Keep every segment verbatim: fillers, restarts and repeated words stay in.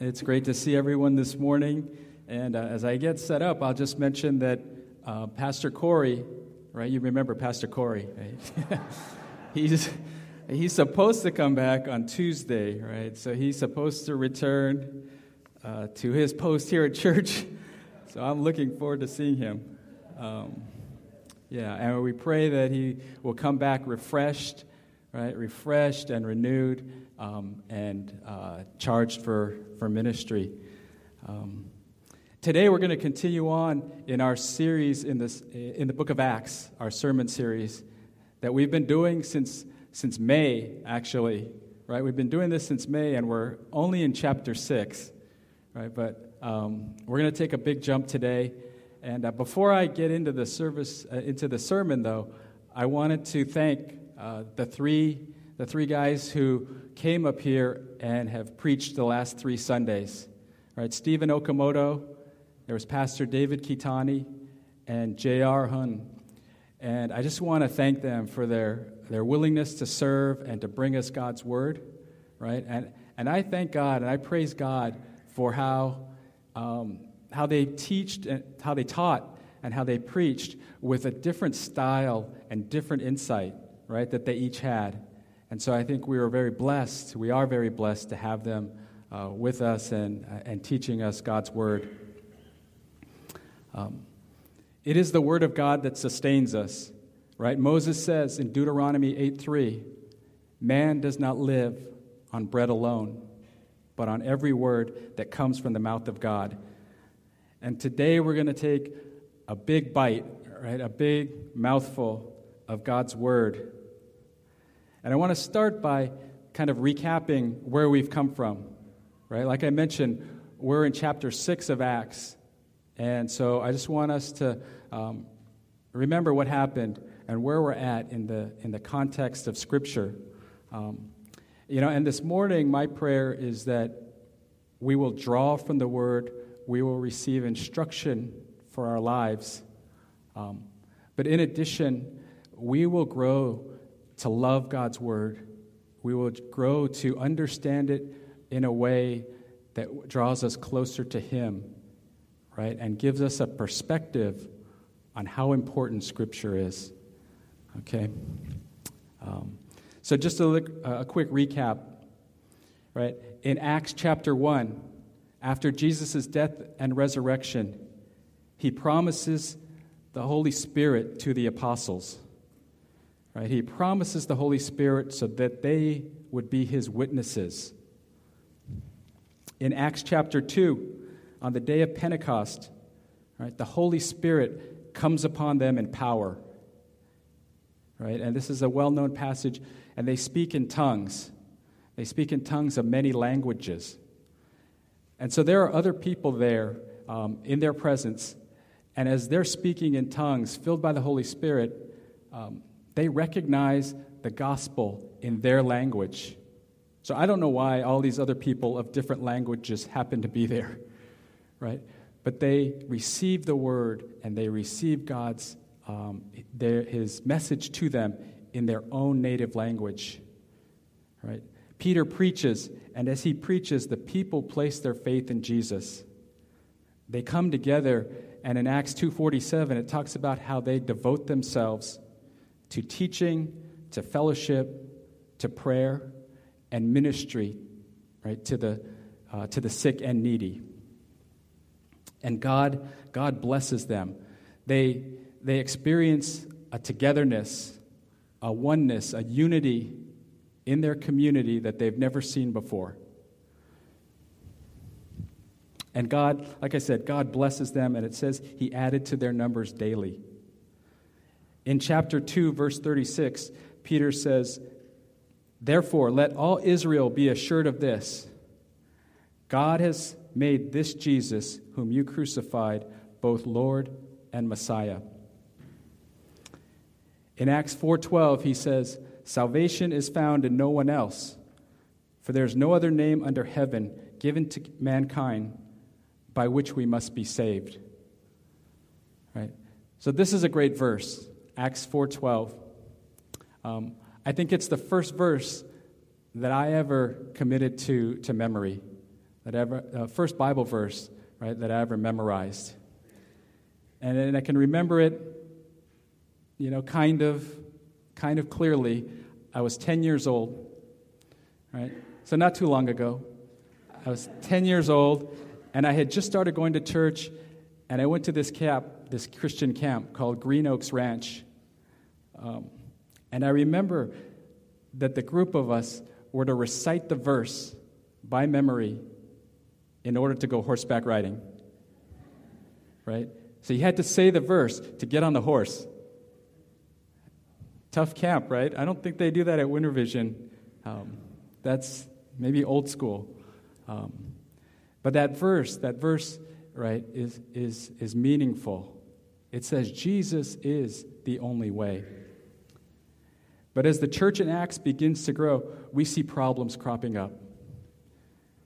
It's great to see everyone this morning. And uh, as I get set up, I'll just mention that uh, Pastor Corey, right? You remember Pastor Corey, right? he's he's supposed to come back on Tuesday, right? So he's supposed to return uh, to his post here at church. So I'm looking forward to seeing him. Um, yeah, and we pray that he will come back refreshed, right? Refreshed and renewed um, and uh, charged for, for ministry. Um, today we're going to continue on in our series in this in the book of Acts, our sermon series that we've been doing since since May, actually, right? We've been doing this since May, and we're only in chapter six, right? But Um, we're going to take a big jump today, and uh, before I get into the service, uh, into the sermon, though, I wanted to thank uh, the three the three guys who came up here and have preached the last three Sundays. All right, Stephen Okamoto, there was Pastor David Kitani, and J R. Hun, and I just want to thank them for their their willingness to serve and to bring us God's word, right? And and I thank God and I praise God for how. Um, how they teached, and how they taught, and how they preached with a different style and different insight, right, that they each had. And so I think we were very blessed. We are very blessed to have them uh, with us and uh, and teaching us God's word. Um, it is the word of God that sustains us, right? Moses says in Deuteronomy eight three, "Man does not live on bread alone, but on every word that comes from the mouth of God." And today we're going to take a big bite, right? A big mouthful of God's word. And I want to start by kind of recapping where we've come from, right? Like I mentioned, we're in chapter six of Acts. And so I just want us to um, remember what happened and where we're at in the in the context of Scripture. Um You know, and this morning, my prayer is that we will draw from the Word, we will receive instruction for our lives, um, but in addition, we will grow to love God's Word. We will grow to understand it in a way that draws us closer to Him, right, and gives us a perspective on how important Scripture is, okay? Um So just a, look, uh, a quick recap, right? In Acts chapter one, after Jesus' death and resurrection, he promises the Holy Spirit to the apostles, right? He promises the Holy Spirit so that they would be his witnesses. In Acts chapter two, on the day of Pentecost, right, the Holy Spirit comes upon them in power, right? And this is a well-known passage. And they speak in tongues. They speak in tongues of many languages. And so there are other people there um, in their presence. And as they're speaking in tongues, filled by the Holy Spirit, um, they recognize the gospel in their language. So I don't know why all these other people of different languages happen to be there, right? But they receive the word and they receive God's, um, their, his message to them in their own native language, right? Peter preaches, and as he preaches, the people place their faith in Jesus. They come together, and in Acts two forty-seven, it talks about how they devote themselves to teaching, to fellowship, to prayer, and ministry, right, to the uh, to the sick and needy. And God, God blesses them. They they experience a togetherness, a oneness, a unity in their community that they've never seen before. And God, like I said, God blesses them, and it says he added to their numbers daily. In chapter two, verse thirty-six, Peter says, "Therefore, let all Israel be assured of this: God has made this Jesus, whom you crucified, both Lord and Messiah." In Acts four twelve, he says, "Salvation is found in no one else, for there is no other name under heaven given to mankind by which we must be saved." Right? So this is a great verse, Acts four twelve. Um, I think it's the first verse that I ever committed to, to memory. that I ever uh, first Bible verse, right, that I ever memorized. And then I can remember it, you know, kind of, kind of clearly. I was ten years old, right? So not too long ago. I was ten years old, and I had just started going to church, and I went to this camp, this Christian camp called Green Oaks Ranch. Um, and I remember that the group of us were to recite the verse by memory in order to go horseback riding, right? So you had to say the verse to get on the horse. Tough camp, right? I don't think they do that at Winter Vision. Um, that's maybe old school. Um, but that verse, that verse, right, is is is meaningful. It says Jesus is the only way. But as the church in Acts begins to grow, we see problems cropping up,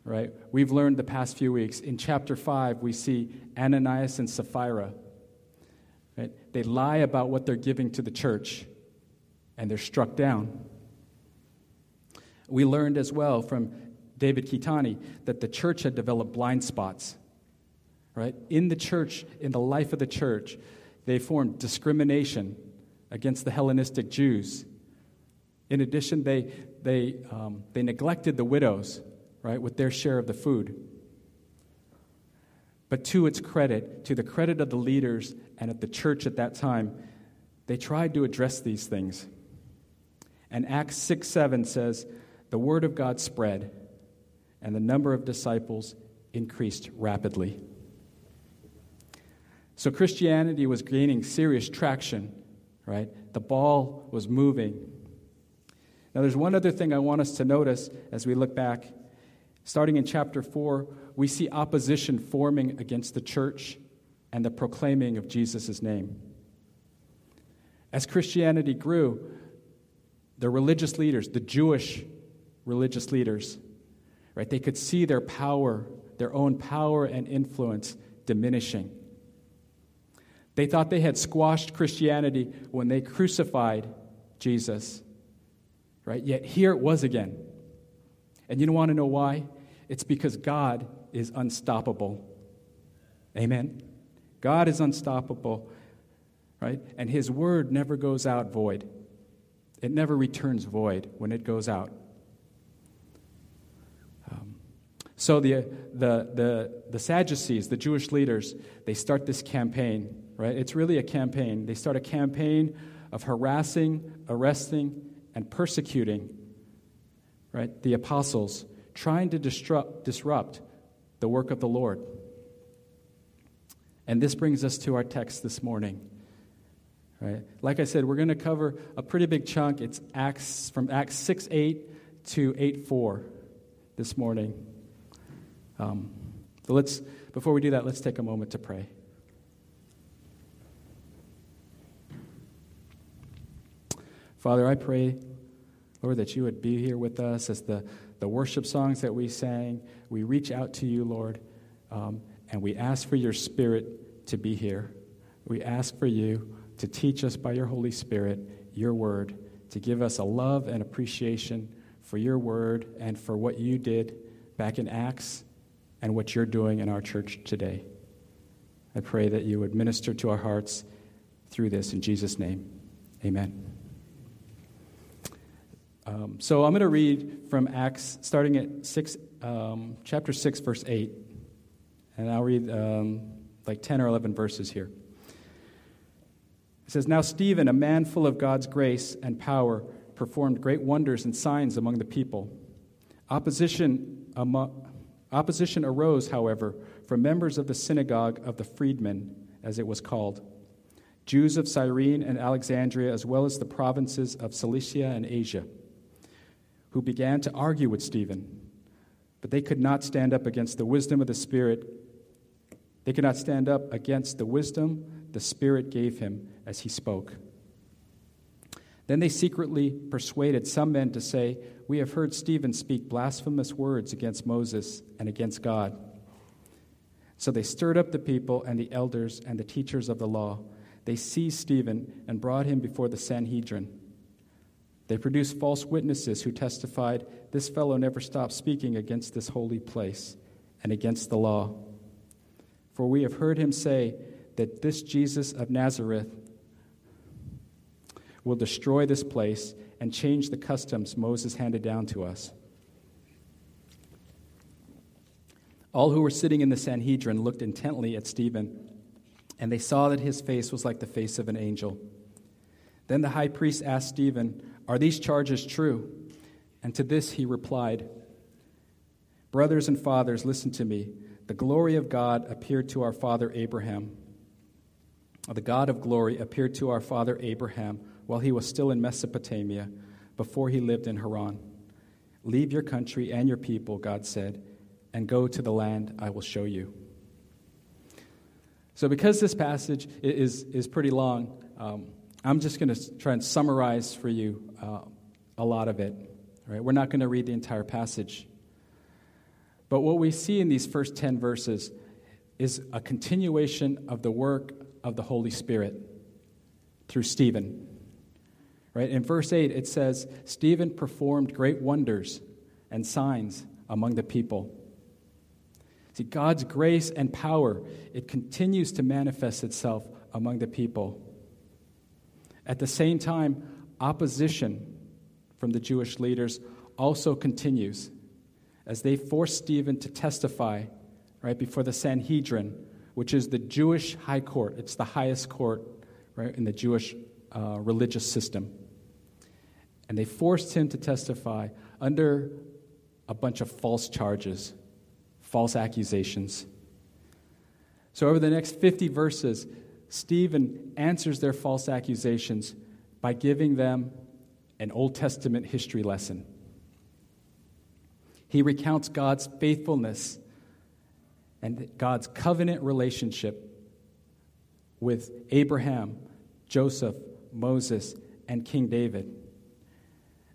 right? We've learned the past few weeks. In chapter five, we see Ananias and Sapphira. Right? They lie about what they're giving to the church, and they're struck down. We learned as well from David Kitani that the church had developed blind spots, right? In the church, in the life of the church, they formed discrimination against the Hellenistic Jews. In addition, they they um, they neglected the widows, right, with their share of the food. But to its credit, to the credit of the leaders and of the church at that time, they tried to address these things. And Acts six seven says, the word of God spread, and the number of disciples increased rapidly. So Christianity was gaining serious traction, right? The ball was moving. Now, there's one other thing I want us to notice as we look back. Starting in chapter four, we see opposition forming against the church and the proclaiming of Jesus' name. As Christianity grew, the religious leaders, the Jewish religious leaders, right, they could see their power, their own power and influence diminishing. They thought they had squashed Christianity when they crucified Jesus, right? Yet here it was again. And you want to know why? It's because God is unstoppable. Amen? God is unstoppable, right? And his word never goes out void. It never returns void when it goes out. Um, so the, the the the Sadducees, the Jewish leaders, they start this campaign, right? It's really a campaign. They start a campaign of harassing, arresting, and persecuting, right, the apostles, trying to disrupt disrupt the work of the Lord. And this brings us to our text this morning. Right. Like I said, we're going to cover a pretty big chunk. It's Acts from Acts six eight to eight four this morning. Um, so let's, before we do that, let's take a moment to pray. Father, I pray, Lord, that you would be here with us as the, the worship songs that we sang. We reach out to you, Lord, um, and we ask for your Spirit to be here. We ask for you to teach us by your Holy Spirit, your word, to give us a love and appreciation for your word and for what you did back in Acts and what you're doing in our church today. I pray that you would minister to our hearts through this. In Jesus' name, amen. Um, so I'm going to read from Acts, starting at six, um, chapter six, verse eight, and I'll read um, like ten or eleven verses here. It says, now Stephen, a man full of God's grace and power, performed great wonders and signs among the people. Opposition, among, opposition arose, however, from members of the synagogue of the freedmen, as it was called, Jews of Cyrene and Alexandria, as well as the provinces of Cilicia and Asia, who began to argue with Stephen. But they could not stand up against the wisdom of the Spirit. They could not stand up against the wisdom the Spirit gave him as he spoke. Then they secretly persuaded some men to say, we have heard Stephen speak blasphemous words against Moses and against God. So they stirred up the people and the elders and the teachers of the law. They seized Stephen and brought him before the Sanhedrin. They produced false witnesses who testified, this fellow never stopped speaking against this holy place and against the law. For we have heard him say that this Jesus of Nazareth will destroy this place and change the customs Moses handed down to us." All who were sitting in the Sanhedrin looked intently at Stephen, and they saw that his face was like the face of an angel. Then the high priest asked Stephen, "Are these charges true?" And to this he replied, "Brothers and fathers, listen to me. The glory of God appeared to our father Abraham. The God of glory appeared to our father Abraham while he was still in Mesopotamia, before he lived in Haran. 'Leave your country and your people,' God said, 'and go to the land I will show you.'" So because this passage is, is pretty long, um, I'm just going to try and summarize for you uh, a lot of it. Right? We're not going to read the entire passage. But what we see in these first ten verses is a continuation of the work of the Holy Spirit through Stephen. Right? In verse eight, it says, "Stephen performed great wonders and signs among the people." See, God's grace and power, it continues to manifest itself among the people. At the same time, opposition from the Jewish leaders also continues as they force Stephen to testify right before the Sanhedrin, which is the Jewish high court. It's the highest court right in the Jewish uh, religious system. And they forced him to testify under a bunch of false charges, false accusations. So over the next fifty verses, Stephen answers their false accusations by giving them an Old Testament history lesson. He recounts God's faithfulness and God's covenant relationship with Abraham, Joseph, Moses, and King David,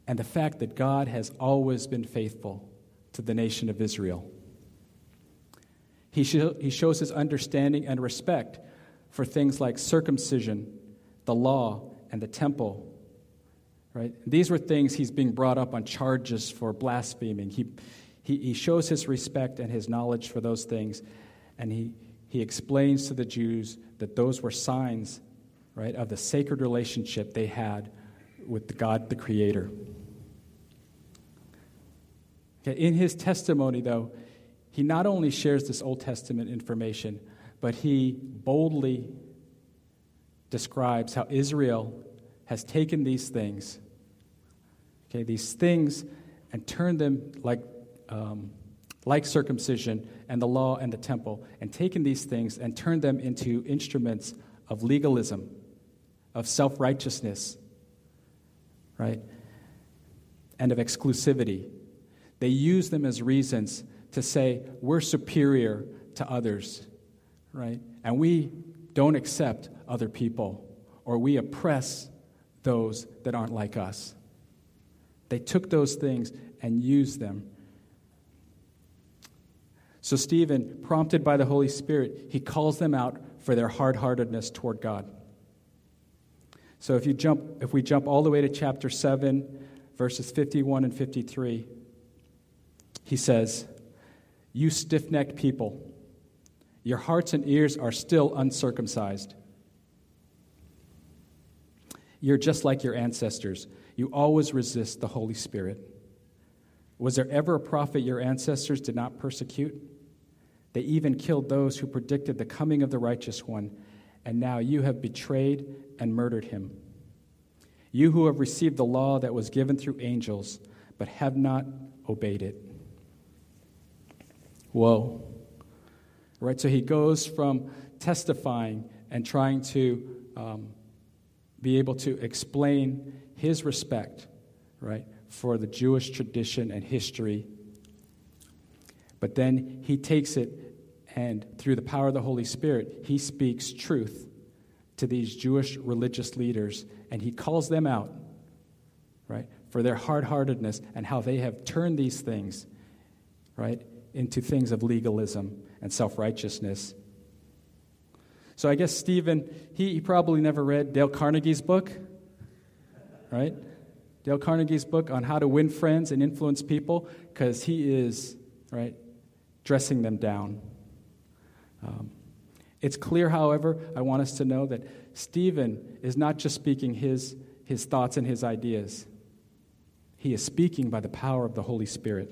and the fact that God has always been faithful to the nation of Israel. He, show, he shows his understanding and respect for things like circumcision, the law, and the temple. Right? These were things he's being brought up on charges for blaspheming. He, he, he shows his respect and his knowledge for those things, and he, he explains to the Jews that those were signs, right, of the sacred relationship they had with the God, the Creator. Okay, in his testimony, though, he not only shares this Old Testament information, but he boldly describes how Israel has taken these things, okay, these things, and turned them like, um, like circumcision and the law and the temple, and taken these things and turned them into instruments of legalism, of self-righteousness, right, and of exclusivity. They use them as reasons to say we're superior to others, right, and we don't accept other people, or we oppress those that aren't like us. They took those things and used them. So Stephen, prompted by the Holy Spirit, he calls them out for their hard-heartedness toward God. So if you jump, if we jump all the way to chapter seven, verses fifty-one and fifty-three, he says, "You stiff-necked people, your hearts and ears are still uncircumcised. You're just like your ancestors. You always resist the Holy Spirit. Was there ever a prophet your ancestors did not persecute? They even killed those who predicted the coming of the righteous one, and now you have betrayed and murdered him. You who have received the law that was given through angels, but have not obeyed it." Whoa. Right, so he goes from testifying and trying to um, be able to explain his respect, right, for the Jewish tradition and history. But then he takes it, and through the power of the Holy Spirit, he speaks truth to these Jewish religious leaders, and he calls them out, right, for their hard-heartedness and how they have turned these things, right, into things of legalism and self-righteousness. So I guess Stephen, he, he probably never read Dale Carnegie's book, right? Dale Carnegie's book on how to win friends and influence people, because he is, right, dressing them down. Um, it's clear, however, I want us to know that Stephen is not just speaking his, his thoughts and his ideas. He is speaking by the power of the Holy Spirit.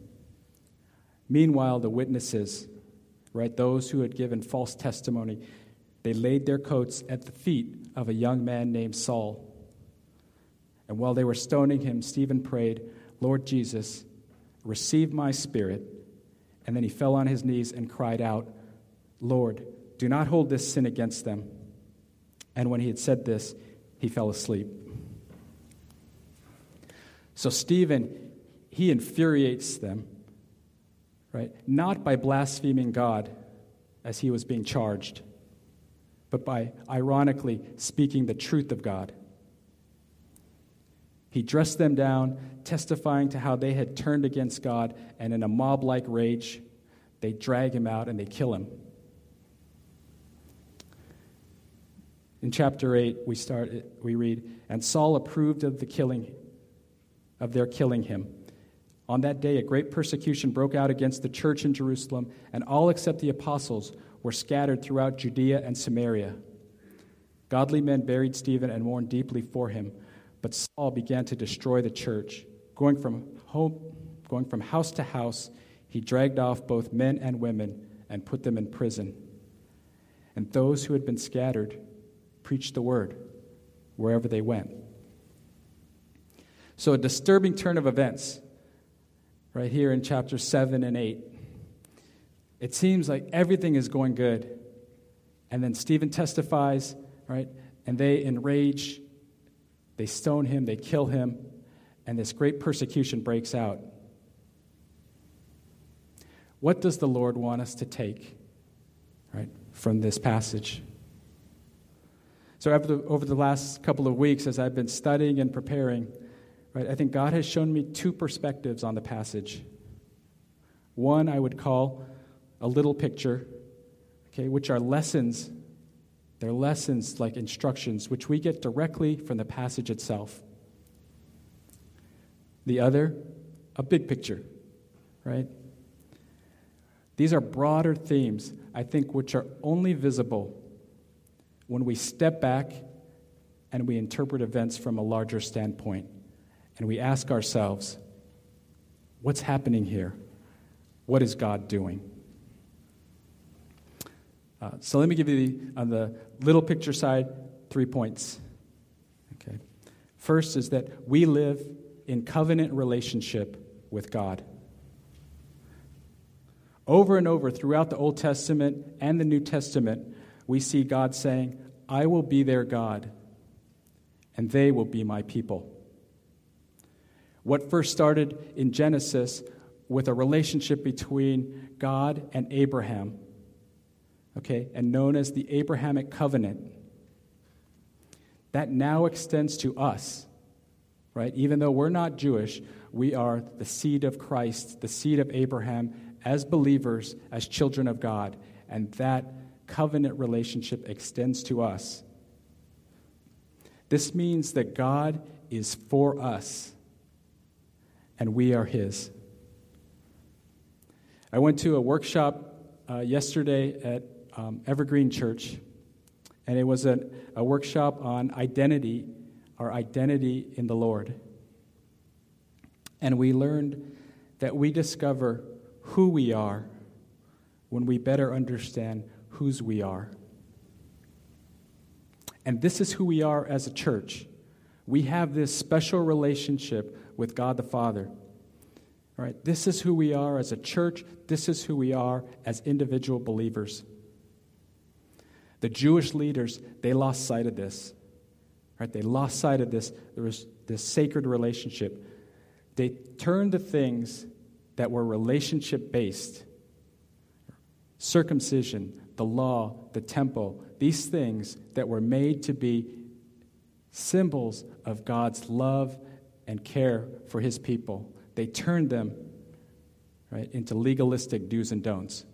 Meanwhile, the witnesses, right, those who had given false testimony, they laid their coats at the feet of a young man named Saul. And while they were stoning him, Stephen prayed, Lord Jesus, receive my spirit. And then he fell on his knees and cried out, Lord, do not hold this sin against them. And when he had said this, he fell asleep. So Stephen, he infuriates them, right? Not by blaspheming God as he was being charged, but by ironically speaking the truth of God. He dressed them down, testifying to how they had turned against God, and in a mob-like rage, they drag him out and they kill him. In chapter eight, we start. We read, and Saul approved of the killing, of their killing him. On that day, a great persecution broke out against the church in Jerusalem, and all except the apostles were scattered throughout Judea and Samaria. Godly men buried Stephen and mourned deeply for him. But Saul began to destroy the church. Going from home, going from house to house, he dragged off both men and women and put them in prison. And those who had been scattered preached the word wherever they went. So a disturbing turn of events right here in chapter seven and eight. It seems like everything is going good. And then Stephen testifies, right? And they enrage. They stone him, they kill him, and this great persecution breaks out. What does the Lord want us to take, right, from this passage? So after the, over the last couple of weeks, as I've been studying and preparing, right, I think God has shown me two perspectives on the passage. One I would call a little picture, okay, which are lessons. They're lessons like instructions, which we get directly from the passage itself. The other, a big picture, right? These are broader themes, I think, which are only visible when we step back and we interpret events from a larger standpoint. And we ask ourselves, what's happening here? What is God doing? Uh, so let me give you, the, on the little picture side, three points. Okay. First is that we live in covenant relationship with God. Over and over throughout the Old Testament and the New Testament, we see God saying, I will be their God, and they will be my people. What first started in Genesis with a relationship between God and Abraham, okay, and known as the Abrahamic covenant, that now extends to us, right? Even though we're not Jewish, we are the seed of Christ, the seed of Abraham, as believers, as children of God, and that covenant relationship extends to us. This means that God is for us, and we are His. I went to a workshop uh, yesterday at Um, Evergreen Church, and it was a, a workshop on identity, our identity in the Lord. And we learned that we discover who we are when we better understand whose we are. And this is who we are as a church. We have this special relationship with God the Father. All right, this is who we are as a church. This is who we are as individual believers. The Jewish leaders, they lost sight of this, right? They lost sight of this, there was this sacred relationship. They turned to things that were relationship-based circumcision, the law, the temple, these things that were made to be symbols of God's love and care for his people. They turned them, right, into legalistic do's and don'ts.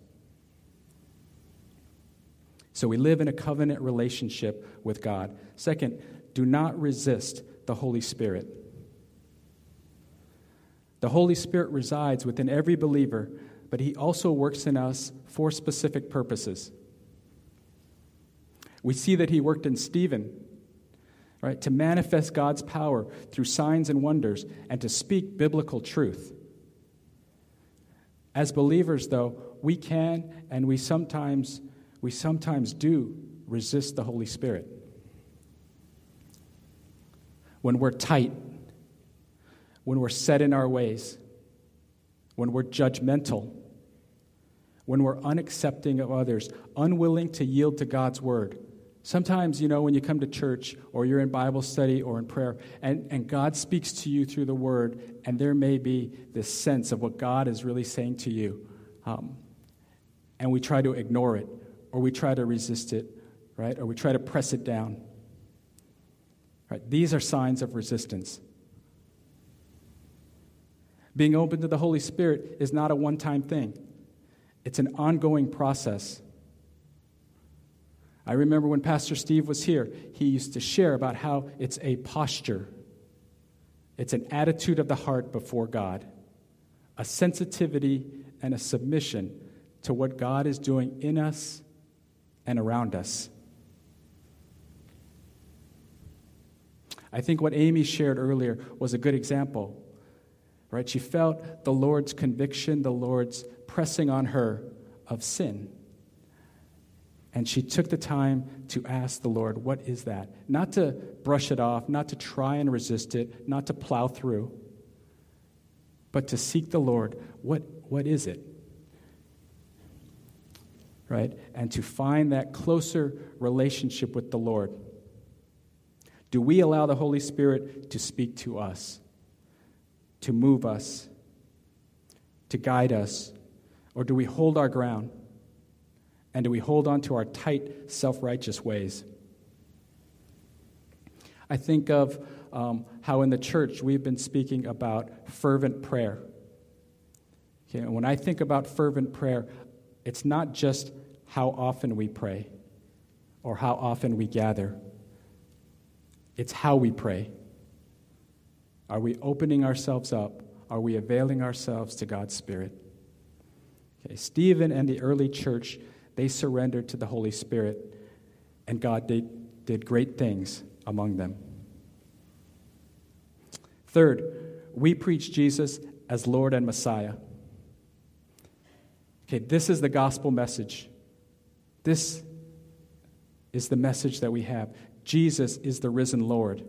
So we live in a covenant relationship with God. Second, do not resist the Holy Spirit. The Holy Spirit resides within every believer, but he also works in us for specific purposes. We see that he worked in Stephen, right, to manifest God's power through signs and wonders and to speak biblical truth. As believers, though, we can and we sometimes we sometimes do resist the Holy Spirit. When we're tight, when we're set in our ways, when we're judgmental, when we're unaccepting of others, unwilling to yield to God's word. Sometimes, you know, when you come to church or you're in Bible study or in prayer, and, and God speaks to you through the word, and there may be this sense of what God is really saying to you, um, and we try to ignore it, or we try to resist it, right? Or we try to press it down. Right? These are signs of resistance. Being open to the Holy Spirit is not a one-time thing. It's an ongoing process. I remember when Pastor Steve was here, he used to share about how it's a posture. It's an attitude of the heart before God, a sensitivity and a submission to what God is doing in us and around us. I think what Amy shared earlier was a good example. Right? She felt the Lord's conviction, the Lord's pressing on her of sin. And she took the time to ask the Lord, what is that? Not to brush it off, not to try and resist it, not to plow through, but to seek the Lord, what, what is it? Right? And to find that closer relationship with the Lord. Do we allow the Holy Spirit to speak to us? To move us, to guide us, or do we hold our ground? And do we hold on to our tight, self-righteous ways? I think of um, how in the church we've been speaking about fervent prayer. Okay, and when I think about fervent prayer, it's not just how often we pray or how often we gather. It's how we pray. Are we opening ourselves up? Are we availing ourselves to God's Spirit? Okay, Stephen and the early church, they surrendered to the Holy Spirit, and God did, did great things among them. Third, we preach Jesus as Lord and Messiah. Okay, this is the gospel message. This is the message that we have. Jesus is the risen Lord.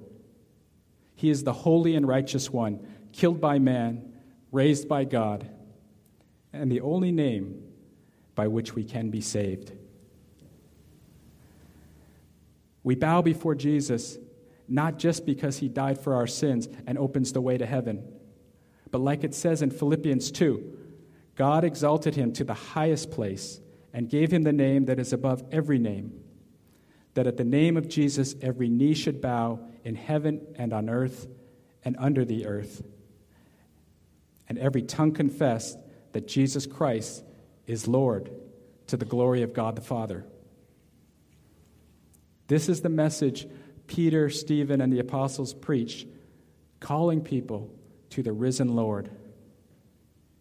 He is the holy and righteous one, killed by man, raised by God, and the only name by which we can be saved. We bow before Jesus, not just because he died for our sins and opens the way to heaven, but like it says in Philippians two, God exalted him to the highest place and gave him the name that is above every name, that at the name of Jesus every knee should bow in heaven and on earth and under the earth, and every tongue confess that Jesus Christ is Lord, to the glory of God the Father. This is the message Peter, Stephen, and the apostles preached, calling people to the risen Lord.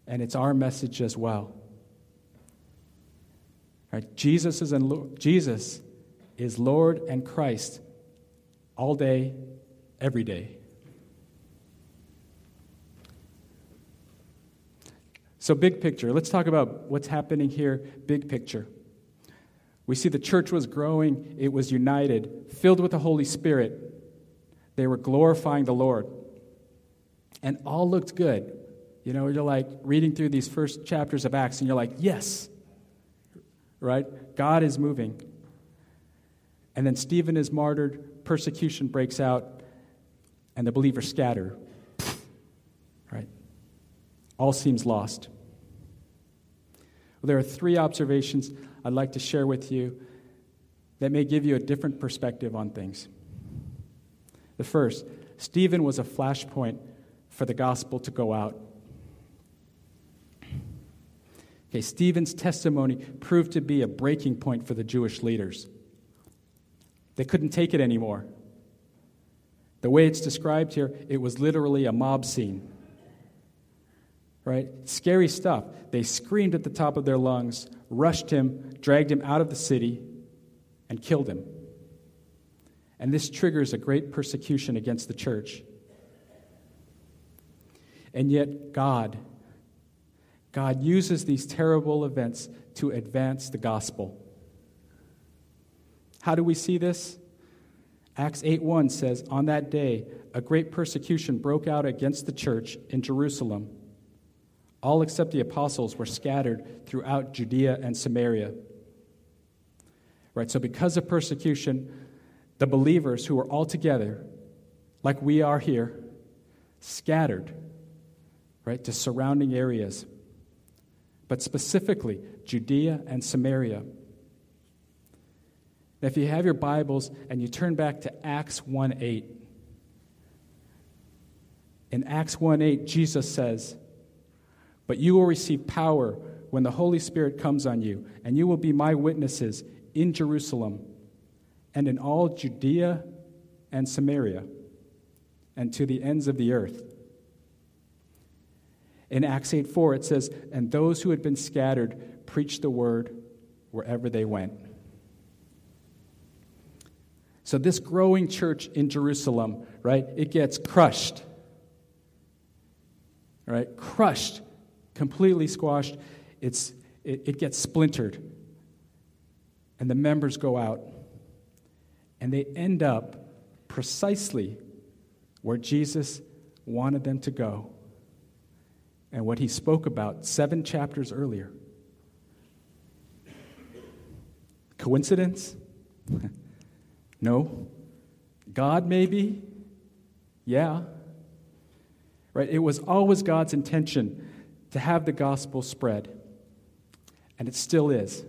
And it's our message as well. Right? Jesus is in Lo- Jesus is Lord and Christ all day, every day. So big picture, let's talk about what's happening here, big picture. We see the church was growing, it was united, filled with the Holy Spirit. They were glorifying the Lord. And all looked good. You know, you're like reading through these first chapters of Acts and you're like, yes, right? God is moving. And then Stephen is martyred, persecution breaks out, and the believers scatter. Right? All seems lost. There are three observations I'd like to share with you that may give you a different perspective on things. The first, Stephen was a flashpoint for the gospel to go out. Okay, Stephen's testimony proved to be a breaking point for the Jewish leaders. They couldn't take it anymore. The way it's described here, it was literally a mob scene. Right? Scary stuff. They screamed at the top of their lungs, rushed him, dragged him out of the city, and killed him. And this triggers a great persecution against the church. And yet God, God uses these terrible events to advance the gospel. How do we see this? Acts eight one says, "On that day, a great persecution broke out against the church in Jerusalem. All except the apostles were scattered throughout Judea and Samaria." Right, so because of persecution, the believers who were all together, like we are here, scattered, right, to surrounding areas, but specifically Judea and Samaria. Now, if you have your Bibles and you turn back to Acts one eight, in Acts one eight, Jesus says, "But you will receive power when the Holy Spirit comes on you, and you will be my witnesses in Jerusalem and in all Judea and Samaria and to the ends of the earth." In Acts eight four, it says, "And those who had been scattered preached the word wherever they went." So this growing church in Jerusalem, right, it gets crushed, right, crushed, completely squashed. It's it, it gets splintered, and the members go out, and they end up precisely where Jesus wanted them to go, and what he spoke about seven chapters earlier. Coincidence? No. God, maybe? Yeah. Right? It was always God's intention to have the gospel spread, and it still is.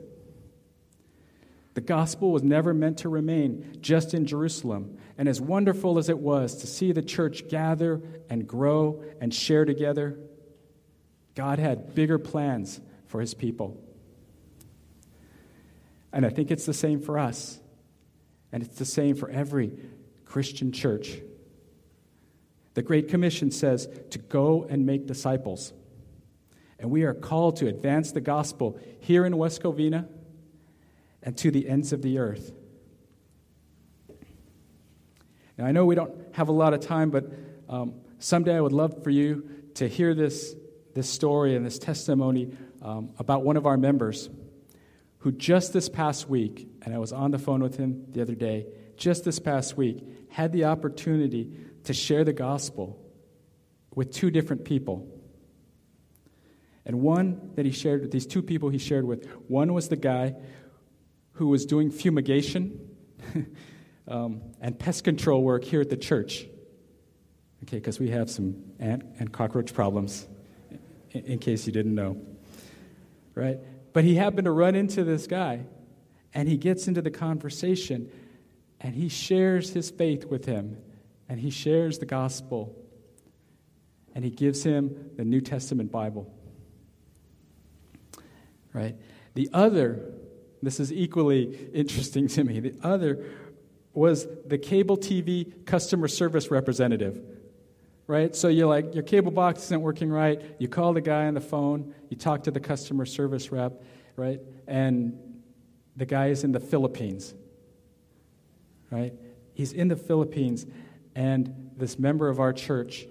The gospel was never meant to remain just in Jerusalem, and as wonderful as it was to see the church gather and grow and share together, God had bigger plans for his people. And I think it's the same for us. And it's the same for every Christian church. The Great Commission says to go and make disciples. And we are called to advance the gospel here in West Covina and to the ends of the earth. Now, I know we don't have a lot of time, but um, someday I would love for you to hear this, this story and this testimony um, about one of our members who just this past week, and I was on the phone with him the other day, just this past week, had the opportunity to share the gospel with two different people. And one that he shared with, these two people he shared with, one was the guy who was doing fumigation um, and pest control work here at the church. Okay, because we have some ant and cockroach problems, in, in case you didn't know. Right? But he happened to run into this guy, and he gets into the conversation, and he shares his faith with him, and he shares the gospel, and he gives him the New Testament Bible. Right? The other, this is equally interesting to me, the other was the cable T V customer service representative. Right? So you're like, your cable box isn't working right. You call the guy on the phone. You talk to the customer service rep, right? And the guy is in the Philippines, right? He's in the Philippines, and this member of our church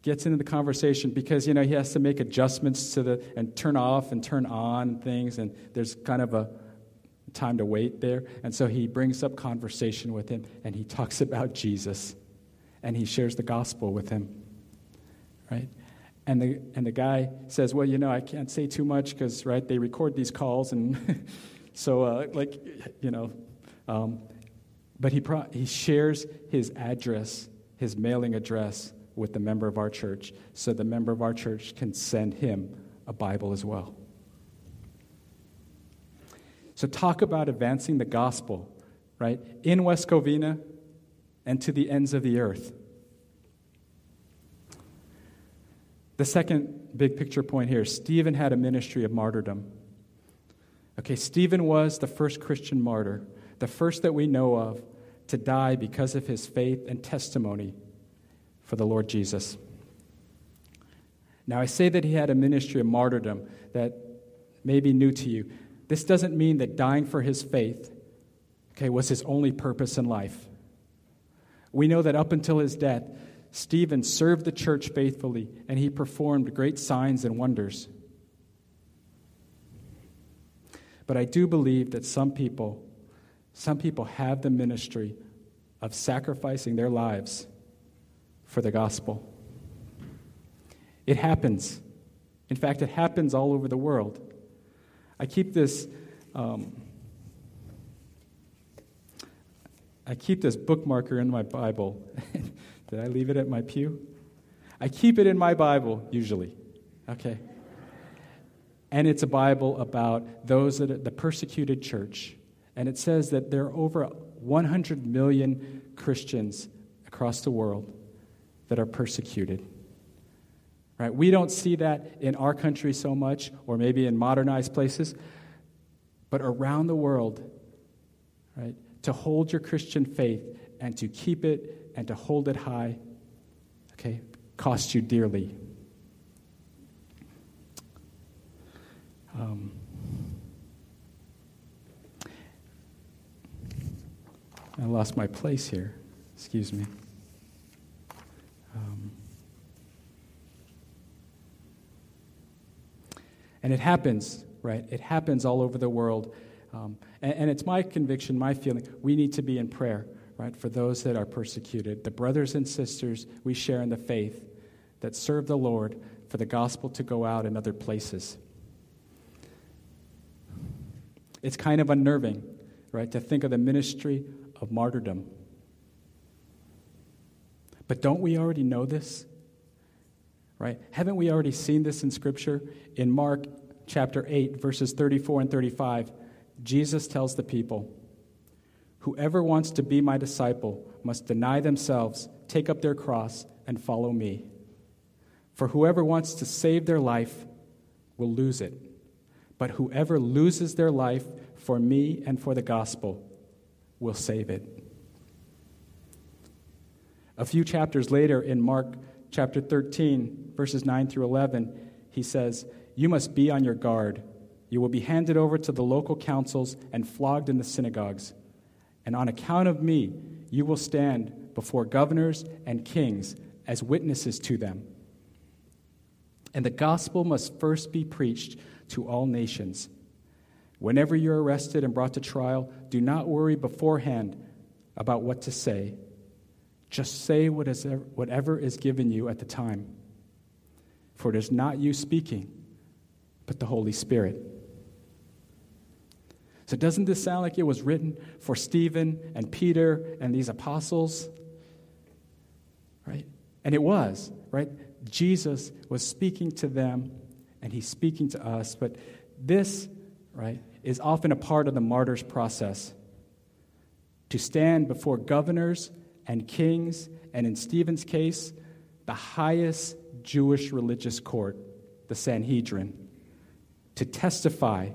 gets into the conversation because, you know, he has to make adjustments to the, and turn off and turn on things, and there's kind of a time to wait there. And so he brings up conversation with him, and he talks about Jesus. And he shares the gospel with him, right? And the and the guy says, "Well, you know, I can't say too much because, right, they record these calls, and so, uh, like, you know." Um, but he pro- he shares his address, his mailing address, with the member of our church, so the member of our church can send him a Bible as well. So talk about advancing the gospel, right? In West Covina and to the ends of the earth. The second big picture point here, Stephen had a ministry of martyrdom. Okay, Stephen was the first Christian martyr, the first that we know of to die because of his faith and testimony for the Lord Jesus. Now, I say that he had a ministry of martyrdom that may be new to you. This doesn't mean that dying for his faith, okay, was his only purpose in life. We know that up until his death, Stephen served the church faithfully, and he performed great signs and wonders. But I do believe that some people, some people have the ministry of sacrificing their lives for the gospel. It happens. In fact, it happens all over the world. I keep this um, I keep this bookmarker in my Bible. Did I leave it at my pew? I keep it in my Bible, usually. Okay. And it's a Bible about those that are the persecuted church. And it says that there are over one hundred million Christians across the world that are persecuted. Right? We don't see that in our country so much, or maybe in modernized places, but around the world, right? To hold your Christian faith and to keep it and to hold it high, okay, costs you dearly. Um, I lost my place here. Excuse me. Um, and it happens, right? It happens all over the world. Um, and, and it's my conviction, my feeling, we need to be in prayer, right, for those that are persecuted, the brothers and sisters we share in the faith that serve the Lord for the gospel to go out in other places. It's kind of unnerving, right, to think of the ministry of martyrdom. But don't we already know this? Right? Haven't we already seen this in Scripture? In Mark chapter eight, verses thirty-four and thirty-five, Jesus tells the people, "Whoever wants to be my disciple must deny themselves, take up their cross, and follow me. For whoever wants to save their life will lose it. But whoever loses their life for me and for the gospel will save it." A few chapters later in Mark chapter thirteen, verses nine through eleven, he says, "You must be on your guard. You will be handed over to the local councils and flogged in the synagogues. And on account of me, you will stand before governors and kings as witnesses to them. And the gospel must first be preached to all nations. Whenever you're arrested and brought to trial, do not worry beforehand about what to say. Just say what is, whatever is given you at the time. For it is not you speaking, but the Holy Spirit." So doesn't this sound like it was written for Stephen and Peter and these apostles? Right? And it was, right? Jesus was speaking to them, and he's speaking to us. But this, right, is often a part of the martyr's process. To stand before governors and kings, and in Stephen's case, the highest Jewish religious court, the Sanhedrin, to testify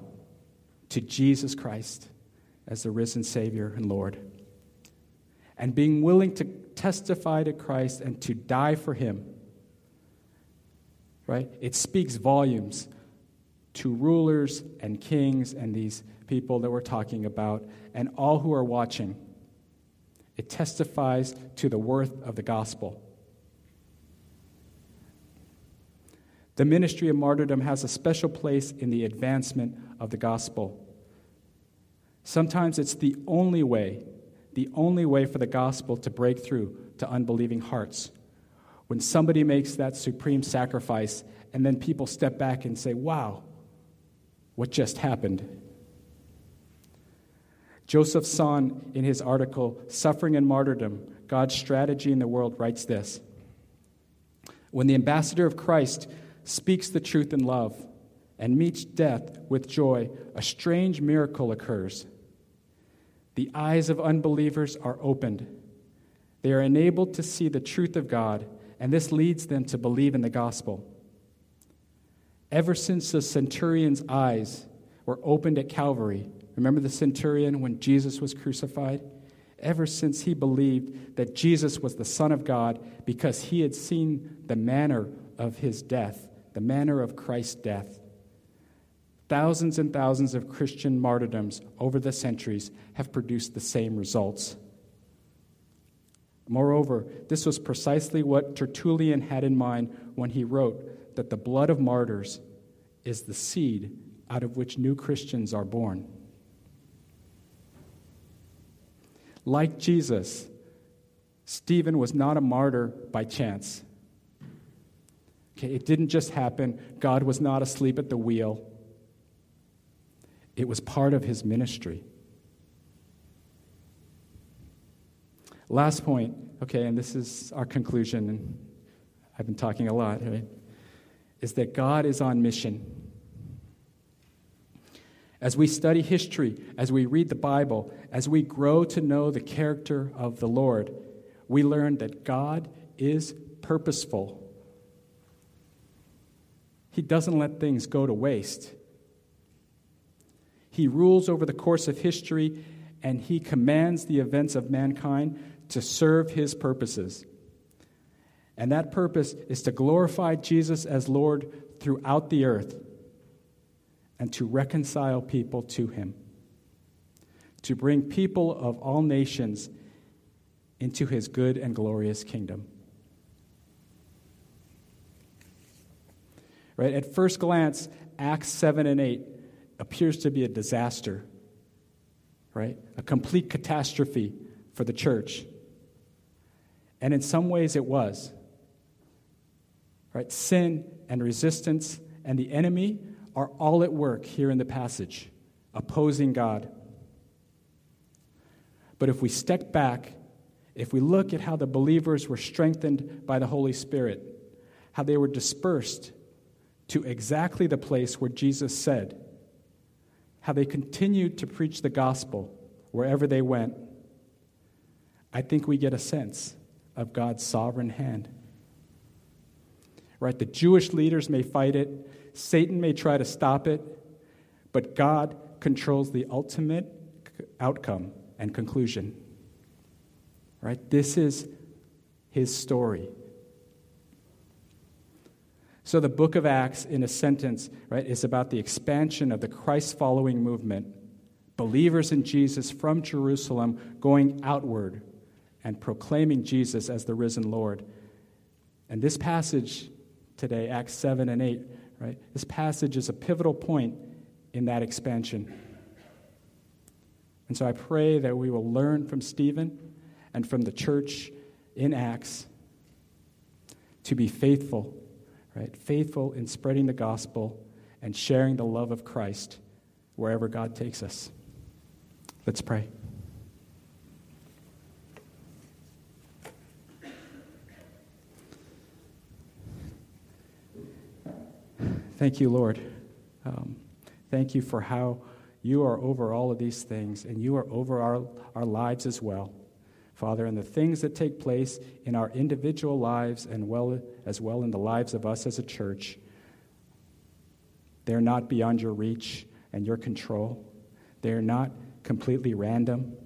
to Jesus Christ as the risen Savior and Lord. And being willing to testify to Christ and to die for him, right? It speaks volumes to rulers and kings and these people that we're talking about and all who are watching. It testifies to the worth of the gospel. The ministry of martyrdom has a special place in the advancement of the gospel. Sometimes it's the only way, the only way for the gospel to break through to unbelieving hearts. When somebody makes that supreme sacrifice, and then people step back and say, "Wow, what just happened?" Joseph Tson, in his article, "Suffering and Martyrdom, God's Strategy in the World," writes this: "When the ambassador of Christ speaks the truth in love and meets death with joy, a strange miracle occurs. The eyes of unbelievers are opened. They are enabled to see the truth of God, and this leads them to believe in the gospel. Ever since the centurion's eyes were opened at Calvary, remember the centurion when Jesus was crucified? Ever since he believed that Jesus was the Son of God because he had seen the manner of his death, the manner of Christ's death. Thousands and thousands of Christian martyrdoms over the centuries have produced the same results. Moreover, this was precisely what Tertullian had in mind when he wrote that the blood of martyrs is the seed out of which new Christians are born. Like Jesus, Stephen was not a martyr by chance. Okay, it didn't just happen. God was not asleep at the wheel. It was part of his ministry. Last point, okay, and this is our conclusion, and I've been talking a lot, right? Is that God is on mission. As we study history, as we read the Bible, as we grow to know the character of the Lord, we learn that God is purposeful. He doesn't let things go to waste. He rules over the course of history, and he commands the events of mankind to serve his purposes. And that purpose is to glorify Jesus as Lord throughout the earth and to reconcile people to him, to bring people of all nations into his good and glorious kingdom. Right? At first glance, Acts seven and eight appears to be a disaster, right? A complete catastrophe for the church. And in some ways it was. Right? Sin and resistance and the enemy are all at work here in the passage, opposing God. But if we step back, if we look at how the believers were strengthened by the Holy Spirit, how they were dispersed to exactly the place where Jesus said, how they continued to preach the gospel wherever they went, I think we get a sense of God's sovereign hand. Right? The Jewish leaders may fight it, Satan may try to stop it, but God controls the ultimate outcome and conclusion. Right? This is his story. So the book of Acts, in a sentence, right, is about the expansion of the Christ-following movement, believers in Jesus from Jerusalem going outward and proclaiming Jesus as the risen Lord. And this passage today, Acts seven and eight, right, this passage is a pivotal point in that expansion. And so I pray that we will learn from Stephen and from the church in Acts to be faithful. Right? Faithful in spreading the gospel and sharing the love of Christ wherever God takes us. Let's pray. Thank you, Lord. Um, thank you for how you are over all of these things, and you are over our, our lives as well, Father, and the things that take place in our individual lives and well as well in the lives of us as a church, they're not beyond your reach and your control. They're not completely random.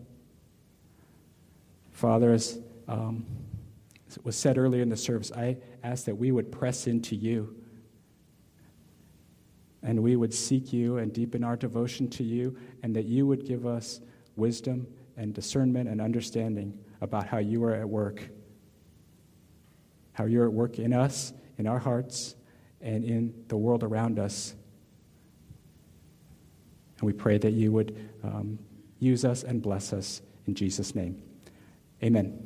Father, as, um, as it was said earlier in the service, I ask that we would press into you and we would seek you and deepen our devotion to you, and that you would give us wisdom and discernment and understanding about how you are at work, how you're at work in us, in our hearts, and in the world around us. And we pray that you would um, use us and bless us in Jesus' name. Amen.